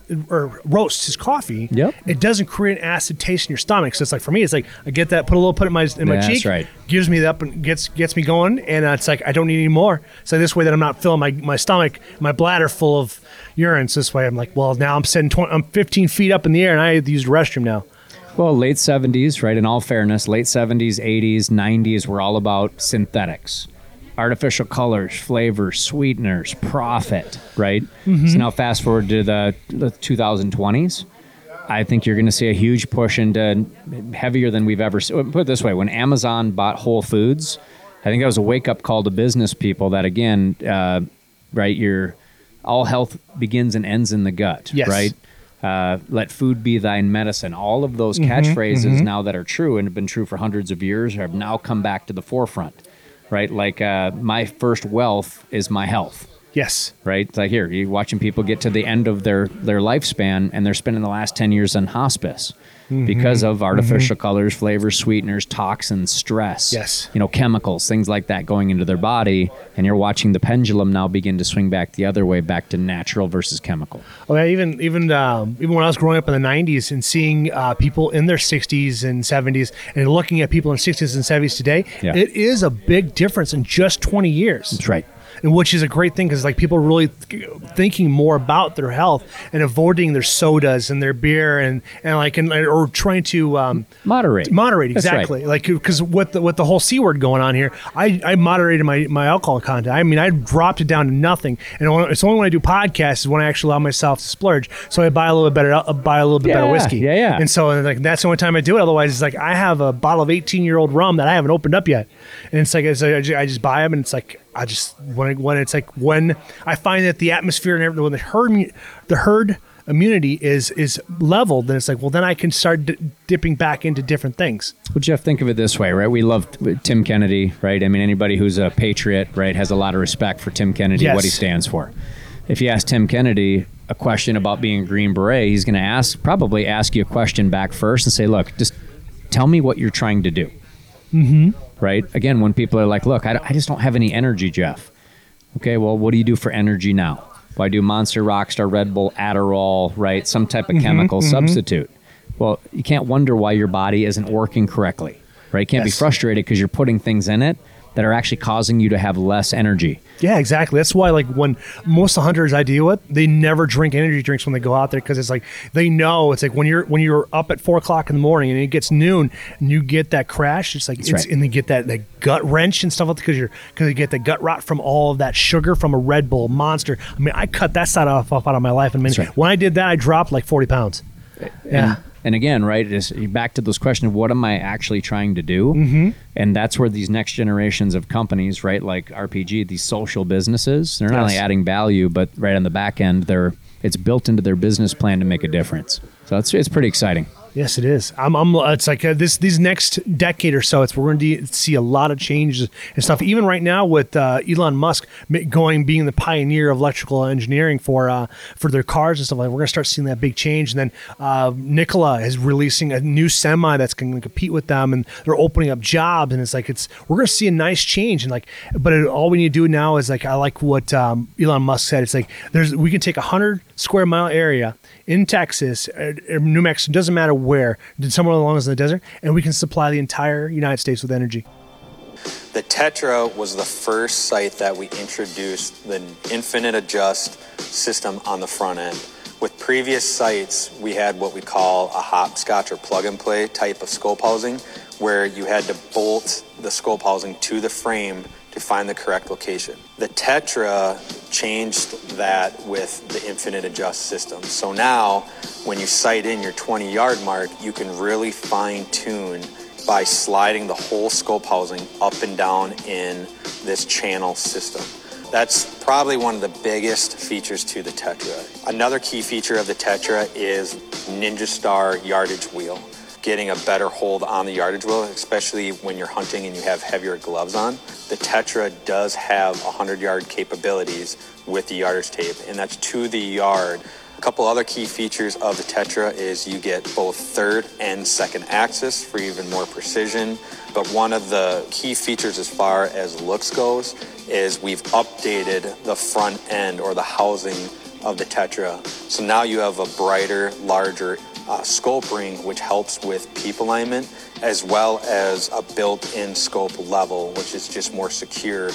roasts his coffee. Yep. It doesn't create an acid taste in your stomach. So it's like for me, it's like I get that, put it in my cheek. That's right. Gives me that up and gets me going, and it's like I don't need any more. So this way that I'm not filling my stomach, my bladder full of urine. So this way I'm like, well, now I'm sitting I'm 15 feet up in the air, and I have to use the restroom now. Well, late 70s, right? In all fairness, late 70s, 80s, 90s were all about synthetics, artificial colors, flavors, sweeteners, profit, right? Mm-hmm. So now fast forward to the 2020s. I think you're going to see a huge push into heavier than we've ever seen. Put it this way, when Amazon bought Whole Foods, I think that was a wake-up call to business people that, again, right, all health begins and ends in the gut, yes. Right? Let food be thine medicine. All of those catchphrases now that are true and have been true for hundreds of years have now come back to the forefront, right? Like my first wealth is my health. Yes. Right? It's like here, you're watching people get to the end of their lifespan, and they're spending the last 10 years in hospice because of artificial colors, flavors, sweeteners, toxins, stress, yes. Chemicals, things like that going into their body. And you're watching the pendulum now begin to swing back the other way, back to natural versus chemical. Well, even when I was growing up in the 90s and seeing people in their 60s and 70s and looking at people in 60s and 70s today, It is a big difference in just 20 years. That's right. and which is a great thing because like people are really thinking more about their health and avoiding their sodas and their beer and or trying to moderate exactly. Right. Like because with the whole C word going on here, I moderated my alcohol content. I mean, I dropped it down to nothing, and it's only when I do podcasts is when I actually allow myself to splurge. So I buy a little bit better whiskey. Yeah, yeah. And so like that's the only time I do it. Otherwise, it's like I have a bottle of 18-year-old rum that I haven't opened up yet, and it's like I just buy them, and it's like I just when I find that the atmosphere and everything, when the herd immunity is leveled, then it's like, well, then I can start dipping back into different things. Well, Jeff, think of it this way, right? We love Tim Kennedy, right? I mean, anybody who's a patriot, right, has a lot of respect for Tim Kennedy, yes. What he stands for. If you ask Tim Kennedy a question about being a Green Beret, he's going to probably ask you a question back first and say, look, just tell me what you're trying to do. Mm-hmm. Right? Again, when people are like, look, I just don't have any energy, Jeff. Okay, well, what do you do for energy now? Well, I do Monster, Rockstar, Red Bull, Adderall, right? Some type of chemical substitute. Well, you can't wonder why your body isn't working correctly, right? You can't be frustrated because you're putting things in it that are actually causing you to have less energy. Yeah, exactly. That's why, like, when most of the hunters I deal with, they never drink energy drinks when they go out there because it's like they know it's like when you're up at 4:00 in the morning and it gets noon and you get that crash. It's like That's right. And they get that gut wrench and stuff like that because they get the gut rot from all of that sugar from a Red Bull, Monster. I mean, I cut that side off out of my life. And right. When I did that, I dropped like 40 pounds. Yeah. And again, right, is back to this question of what am I actually trying to do? Mm-hmm. And that's where these next generations of companies, right, like RPG, these social businesses, they're not only adding value, but right on the back end, it's built into their business plan to make a difference. So it's pretty exciting. Yes, it is. It's like these next decade or so, we're going to see a lot of changes and stuff. Even right now with Elon Musk being the pioneer of electrical engineering for their cars and stuff like that, we're going to start seeing that big change. And then Nikola is releasing a new semi that's going to compete with them, and they're opening up jobs. And it's like we're going to see a nice change. And like, but all we need to do now is like I like what Elon Musk said. It's like we can take 100 square mile area in Texas, New Mexico, doesn't matter where, somewhere along the desert, and we can supply the entire United States with energy. The Tetra was the first site that we introduced the infinite adjust system on the front end. With previous sites, we had what we call a hopscotch or plug-and-play type of scope housing, where you had to bolt the scope housing to the frame to find the correct location. The Tetra changed that with the infinite adjust system. So now when you sight in your 20-yard mark, you can really fine tune by sliding the whole scope housing up and down in this channel system. That's probably one of the biggest features to the Tetra. Another key feature of the Tetra is Ninja Star yardage wheel. Getting a better hold on the yardage wheel, especially when you're hunting and you have heavier gloves on. The Tetra does have 100-yard capabilities with the yardage tape, and that's to the yard. A couple other key features of the Tetra is you get both third and second axis for even more precision. But one of the key features as far as looks goes is we've updated the front end or the housing of the Tetra. So now you have a brighter, larger scope ring, which helps with peep alignment, as well as a built-in scope level, which is just more secure.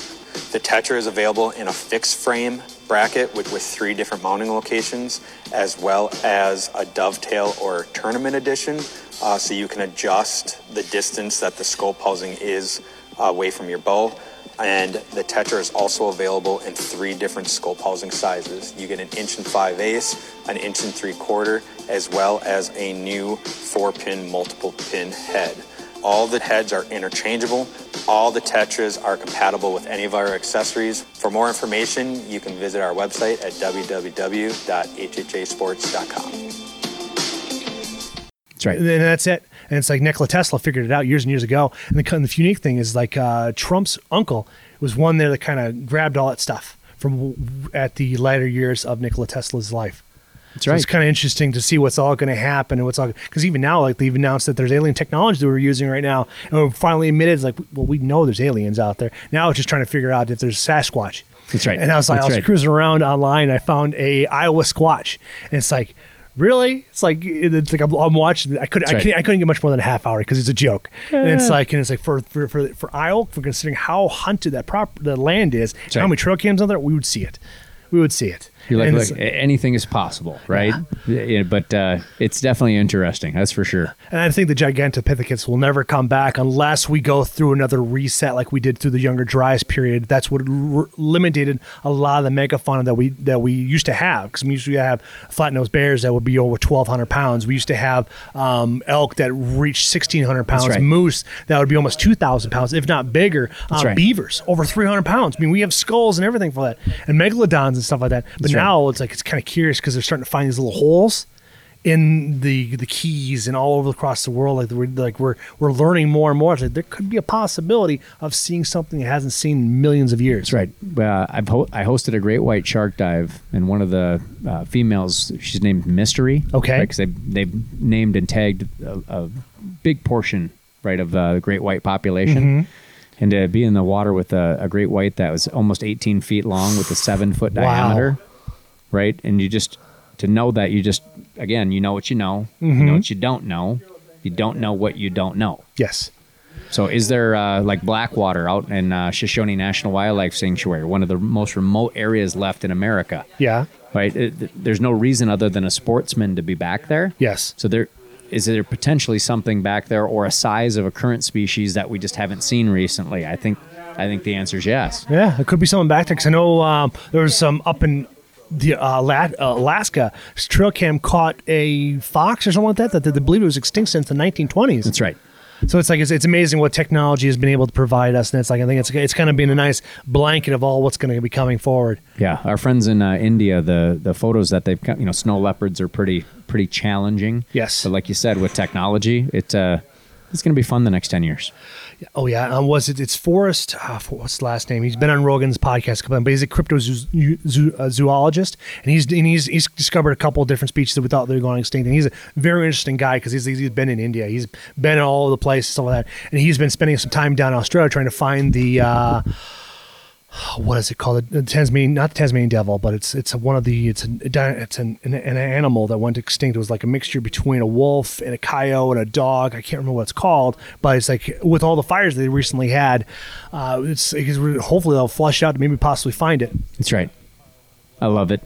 The Tetra is available in a fixed frame bracket with 3 different mounting locations, as well as a dovetail or tournament edition, so you can adjust the distance that the scope housing is away from your bow. And the Tetra is also available in 3 different scope housing sizes. You get an 1 5/8", an 3/4", as well as a new 4-pin multiple pin head. All the heads are interchangeable. All the Tetras are compatible with any of our accessories. For more information, you can visit our website at www.hhasports.com. That's right. And that's it. And it's like Nikola Tesla figured it out years and years ago. And the unique thing is like Trump's uncle was one there that kind of grabbed all that stuff from at the latter years of Nikola Tesla's life. That's right. So it's kind of interesting to see what's all going to happen and what's all, because even now, like they've announced that there's alien technology that we're using right now, and we've finally admitted, like, well, we know there's aliens out there. Now it's just trying to figure out if there's Sasquatch. That's right. And I was cruising around online, and I found a Iowa Squatch, and it's like, really? It's like I'm watching. I couldn't get much more than a half hour because it's a joke. Yeah. And it's like for Isle, for considering how hunted that land is, and how many trail cams on there, we would see it. You're like, look, anything is possible, right? Yeah, but it's definitely interesting, that's for sure. And I think the Gigantopithecus will never come back unless we go through another reset like we did through the Younger Dryas period. That's what eliminated a lot of the megafauna that we used to have, because we used to have flat-nosed bears that would be over 1,200 pounds. We used to have elk that reached 1,600 pounds, moose that would be almost 2,000 pounds, if not bigger, beavers over 300 pounds. I mean, we have skulls and everything for that, and megalodons and stuff like that. But now it's like, it's kind of curious because they're starting to find these little holes in the keys and all over across the world. We're learning more and more. It's like there could be a possibility of seeing something that hasn't seen in millions of years. That's right. I hosted a great white shark dive, and one of the females, she's named Mystery. Okay. Because they've named and tagged a big portion, of the great white population. Mm-hmm. And to be in the water with a great white that was almost 18 feet long with a 7-foot diameter, and you know what you know, you know what you don't know what you don't know. Yes. So is there like Blackwater out in Shoshone National Wildlife Sanctuary, one of the most remote areas left in America? Yeah. Right. There's no reason other than a sportsman to be back there. Yes. So there. Is there potentially something back there, or a size of a current species that we just haven't seen recently? I think the answer is yes. Yeah, it could be something back there, because I know there was some up in the Alaska. Trail cam caught a fox or something like that they believe it was extinct since the 1920s. That's right. So it's amazing what technology has been able to provide us, and I think it's kind of been a nice blanket of all what's going to be coming forward. Yeah, our friends in India, the photos that they've got, snow leopards are pretty challenging. Yes, but like you said, with technology, it's going to be fun the next 10 years. Oh yeah, it's Forrest? What's his last name? He's been on Rogan's podcast, but he's a cryptozoologist, and he's discovered a couple of different species that we thought they were going extinct. And he's a very interesting guy because he's been in India, he's been all over the place, stuff like that, and he's been spending some time down in Australia trying to find the. What is it called? The Tasmanian, not the Tasmanian devil, but it's an animal that went extinct. It was like a mixture between a wolf and a coyote and a dog. I can't remember what it's called, but it's like with all the fires they recently had, hopefully they'll flush out to maybe possibly find it. That's right. I love it.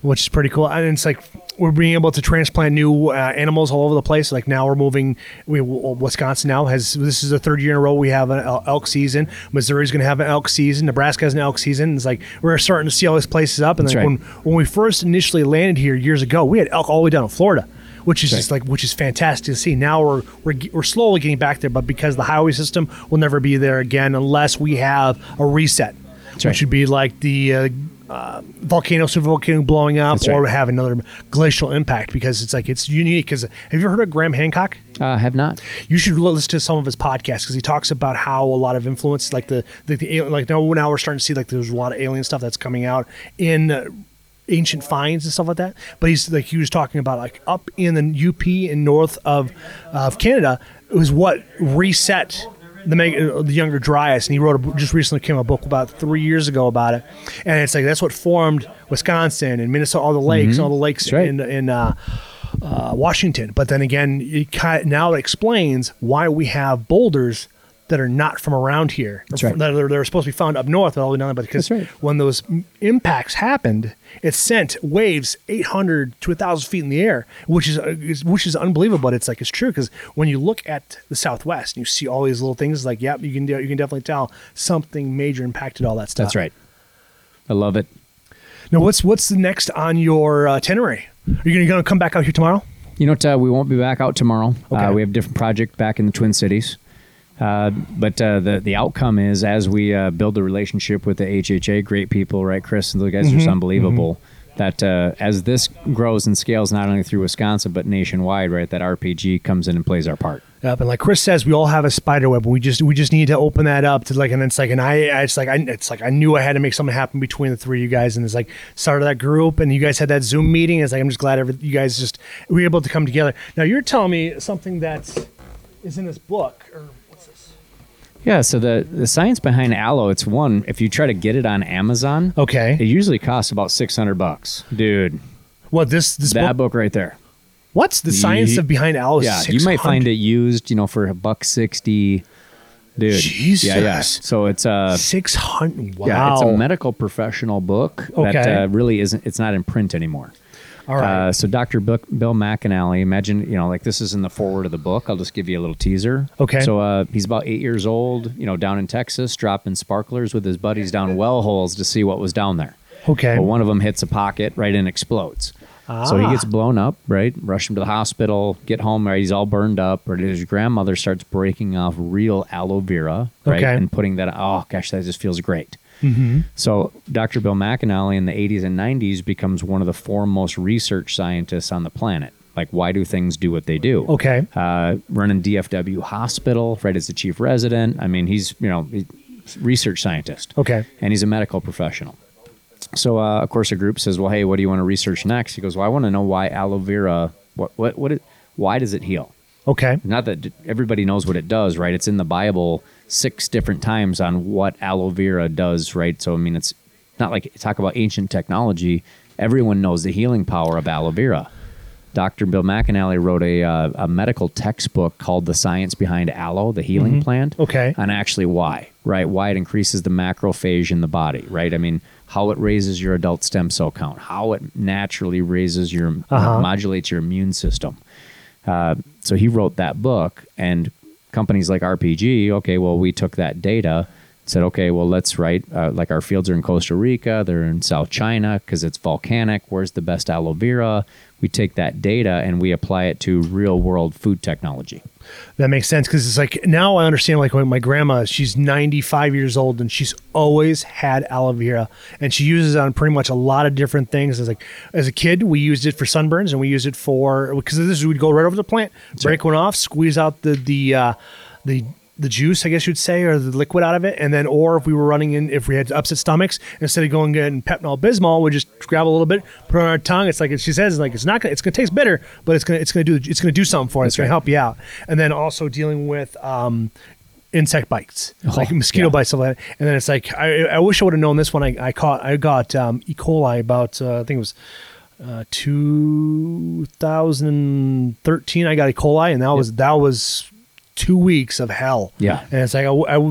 Which is pretty cool. And it's like we're being able to transplant new animals all over the place. Like now we're moving. Wisconsin now has, this is the third year in a row we have an elk season. Missouri's going to have an elk season. Nebraska has an elk season. It's like we're starting to see all these places up. And when we first initially landed here years ago, we had elk all the way down in Florida, which is which is fantastic to see. Now we're slowly getting back there, but because the highway system will never be there again unless we have a reset, which would be like the. Supervolcano blowing up, or have another glacial impact, because it's like it's unique. Because have you ever heard of Graham Hancock? I have not. You should listen to some of his podcasts, because he talks about how a lot of influence, now we're starting to see there's a lot of alien stuff that's coming out in. Ancient finds and stuff like that, but he was talking about up in the UP and north of Canada, it was what reset the Younger Dryas, and he just recently came a book about 3 years ago about it, and it's like that's what formed Wisconsin and Minnesota, all the lakes, mm-hmm. in Washington. But then again, it explains why we have boulders that are not from around here. They're supposed to be found up north, but all the way down, because when those impacts happened, it sent waves 800 to 1,000 feet in the air, which is unbelievable. But it's true, because when you look at the Southwest and you see all these little things, you can definitely tell something major impacted all that stuff. That's right. I love it. Now, what's the next on your itinerary? Are you going to come back out here tomorrow? We won't be back out tomorrow. Okay. We have a different project back in the Twin Cities. But the outcome is, as we build a relationship with the HHA, great people, right, Chris? And those guys are just unbelievable. Mm-hmm. That as this grows and scales, not only through Wisconsin, but nationwide, right, that RPG comes in and plays our part. Yep, and like Chris says, we all have a spider web. We just need to open that up to I knew I had to make something happen between the three of you guys, and it's like started that group, and you guys had that Zoom meeting. It's like I'm just glad you guys just were able to come together. Now you're telling me something that is in this book or. Yeah, so the science behind aloe, it's one, if you try to get it on Amazon, it usually costs about $600. Dude, What, this that book right there? What's the science of behind owl? Yeah, 600? You might find it used, you know, for $160. Dude, Jesus. Yeah. So it's a 600. Wow. Yeah, it's a medical professional book that really isn't. It's not in print anymore. All right. So Dr. Bill McAnally, imagine, you know, like this is in the foreword of the book. I'll just give you a little teaser. Okay. So he's about 8 years old, you know, down in Texas, dropping sparklers with his buddies down well holes to see what was down there. Okay. But one of them hits a pocket, right, and explodes. Ah. So he gets blown up, right? Rush him to the hospital, get home, right? He's all burned up. Or his grandmother starts breaking off real aloe vera, right? Okay. And putting that, oh gosh, that just feels great. Mm-hmm. So Dr. Bill McAnally in the 80s and 90s becomes one of the foremost research scientists on the planet. Like, why do things do what they do? Okay. Running DFW Hospital, right, as the chief resident. I mean, he's, you know, research scientist. Okay. And he's a medical professional. So, of course, a group says, well, hey, what do you want to research next? He goes, well, I want to know why aloe vera, why does it heal? Okay. Not that everybody knows what it does, right? It's in the Bible 6 different times on what aloe vera does, right? So, I mean, it's not like talk about ancient technology. Everyone knows the healing power of aloe vera. Dr. Bill McAnally wrote a medical textbook called The Science Behind Aloe, the Healing Plant. Okay. And actually why, right? Why it increases the macrophage in the body, right? I mean, how it raises your adult stem cell count, how it naturally raises your, modulates your immune system. So he wrote that book, and companies like RPG, okay, well, we took that data, said, okay, well, let's write, like our fields are in Costa Rica, they're in South China because it's volcanic. Where's the best aloe vera? We take that data and we apply it to real world food technology. That makes sense, because it's like, now I understand, like when my grandma, she's 95 years old and she's always had aloe vera, and she uses it on pretty much a lot of different things. It's like, as a kid, we used it for sunburns, and we used it for, because this is, we'd go right over the plant, break one off, squeeze out the juice, I guess you'd say, or the liquid out of it. And then, or if we were running in, if we had upset stomachs, instead of going and getting Pepto-Bismol, we just grab a little bit, put it on our tongue. It's like, she says, like, it's going to taste bitter, but it's going to do something for us. It's going to help you out. And then also dealing with, insect bites, like mosquito bites, and then it's like, I wish I would have known this one. I got E. coli about, I think it was, 2013. I got E. coli, and that was 2 weeks of hell. Yeah. And it's like, I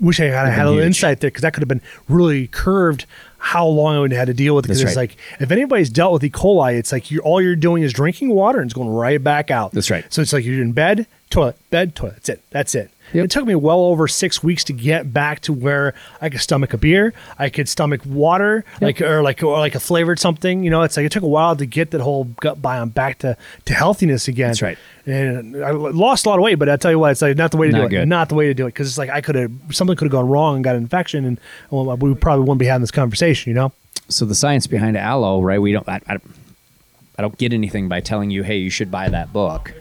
wish I had an insight there, because that could have been really curved how long I would have had to deal with it. Because it's like, if anybody's dealt with E. coli, it's like all you're doing is drinking water and it's going right back out. That's right. So it's like you're in bed, toilet, bed, toilet. That's it. Yep. It took me well over 6 weeks to get back to where I could stomach a beer, I could stomach water, or like a flavored something. You know, it's like it took a while to get that whole gut biome back to healthiness again. That's right. And I lost a lot of weight, but I tell you what, it's like not the way to do it, because it's like something could have gone wrong and got an infection, and well, we probably wouldn't be having this conversation, you know. So the science behind aloe, right? We don't. I don't get anything by telling you, hey, you should buy that book.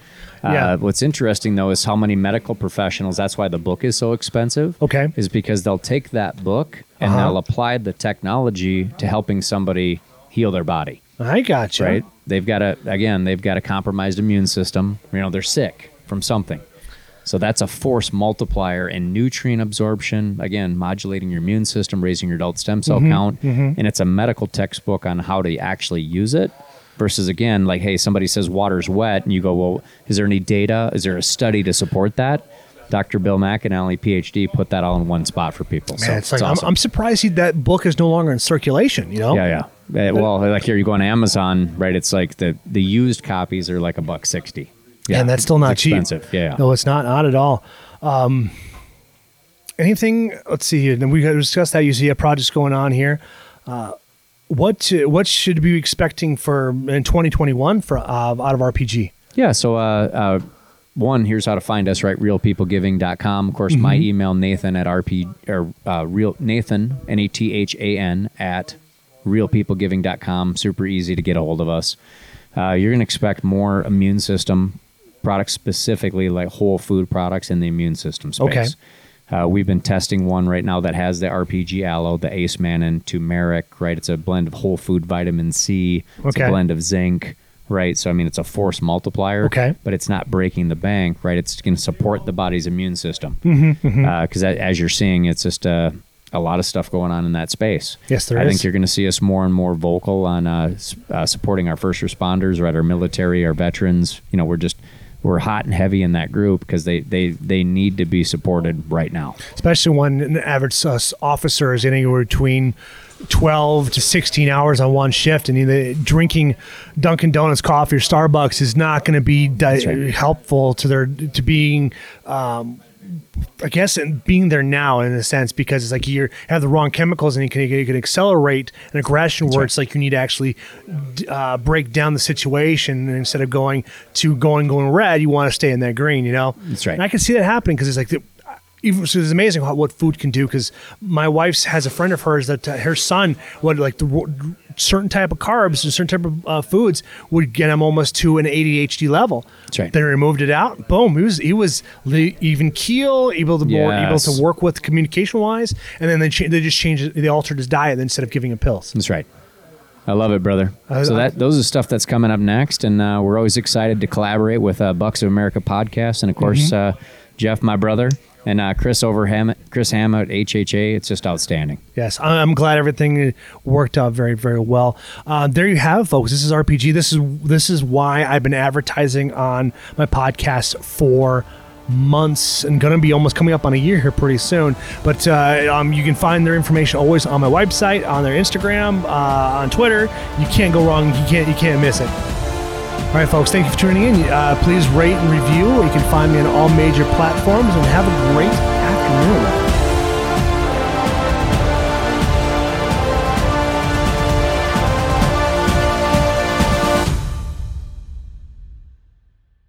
Yeah. What's interesting, though, is how many medical professionals, that's why the book is so expensive, is because they'll take that book and they'll apply the technology to helping somebody heal their body. I gotcha. Right? They've got a compromised immune system. You know, they're sick from something. So that's a force multiplier in nutrient absorption, again, modulating your immune system, raising your adult stem cell count, and it's a medical textbook on how to actually use it. Versus, again, like, hey, somebody says water's wet, and you go, well, is there any data? Is there a study to support that? Dr. Bill McAnally, PhD, put that all in one spot for people. Man, so it's like, awesome. I'm surprised that book is no longer in circulation, you know? Yeah. Well, like here, you go on Amazon, right? It's like the used copies are like $160. Yeah, and that's still not expensive. Cheap. Yeah. No, it's not at all. Anything, let's see here. We discussed that. You see a project going on here. What should we be expecting for in 2021 for out of RPG? Yeah, so one, here's how to find us, right? Realpeoplegiving.com. Of course, my email, Nathan at Nathan NATHAN at realpeoplegiving.com. Super easy to get a hold of us. You're going to expect more immune system products, specifically like whole food products in the immune system space. Okay. We've been testing one right now that has the RPG aloe, the Acemannin, turmeric, right? It's a blend of whole food vitamin C. It's a blend of zinc, right? So, I mean, it's a force multiplier, but it's not breaking the bank, right? It's going to support the body's immune system. Because as you're seeing, it's just a lot of stuff going on in that space. Yes, there is. I think you're going to see us more and more vocal on supporting our first responders, right? Our military, our veterans. You know, we're hot and heavy in that group because they need to be supported right now. Especially when an average officer is anywhere between 12 to 16 hours on one shift, and either drinking Dunkin' Donuts coffee or Starbucks is not going to be helpful to being. I guess being there now in a sense, because it's like you have the wrong chemicals and you can accelerate an aggression where it's like you need to actually break down the situation, and instead of going red, you want to stay in that green, you know? That's right. And I can see that happening because it's like it's amazing what food can do, because my wife has a friend of hers that her son would like the certain type of carbs and certain type of foods would get him almost to an ADHD level. That's right. They removed it out. Boom. He was even keel, able to work with communication wise. And then they altered his diet instead of giving him pills. That's right. I love it, brother. Those are stuff that's coming up next. And we're always excited to collaborate with Bucks of America podcast. And of course, Jeff, my brother. And Chris Hamm at HHA, it's just outstanding. Yes, I'm glad everything worked out very, very well. There you have it, folks. This is RPG. This is why I've been advertising on my podcast for months, and going to be almost coming up on a year here pretty soon. But you can find their information always on my website, on their Instagram, on Twitter. You can't go wrong. You can't miss it. All right, folks, thank you for tuning in. Please rate and review. You can find me on all major platforms, and have a great afternoon.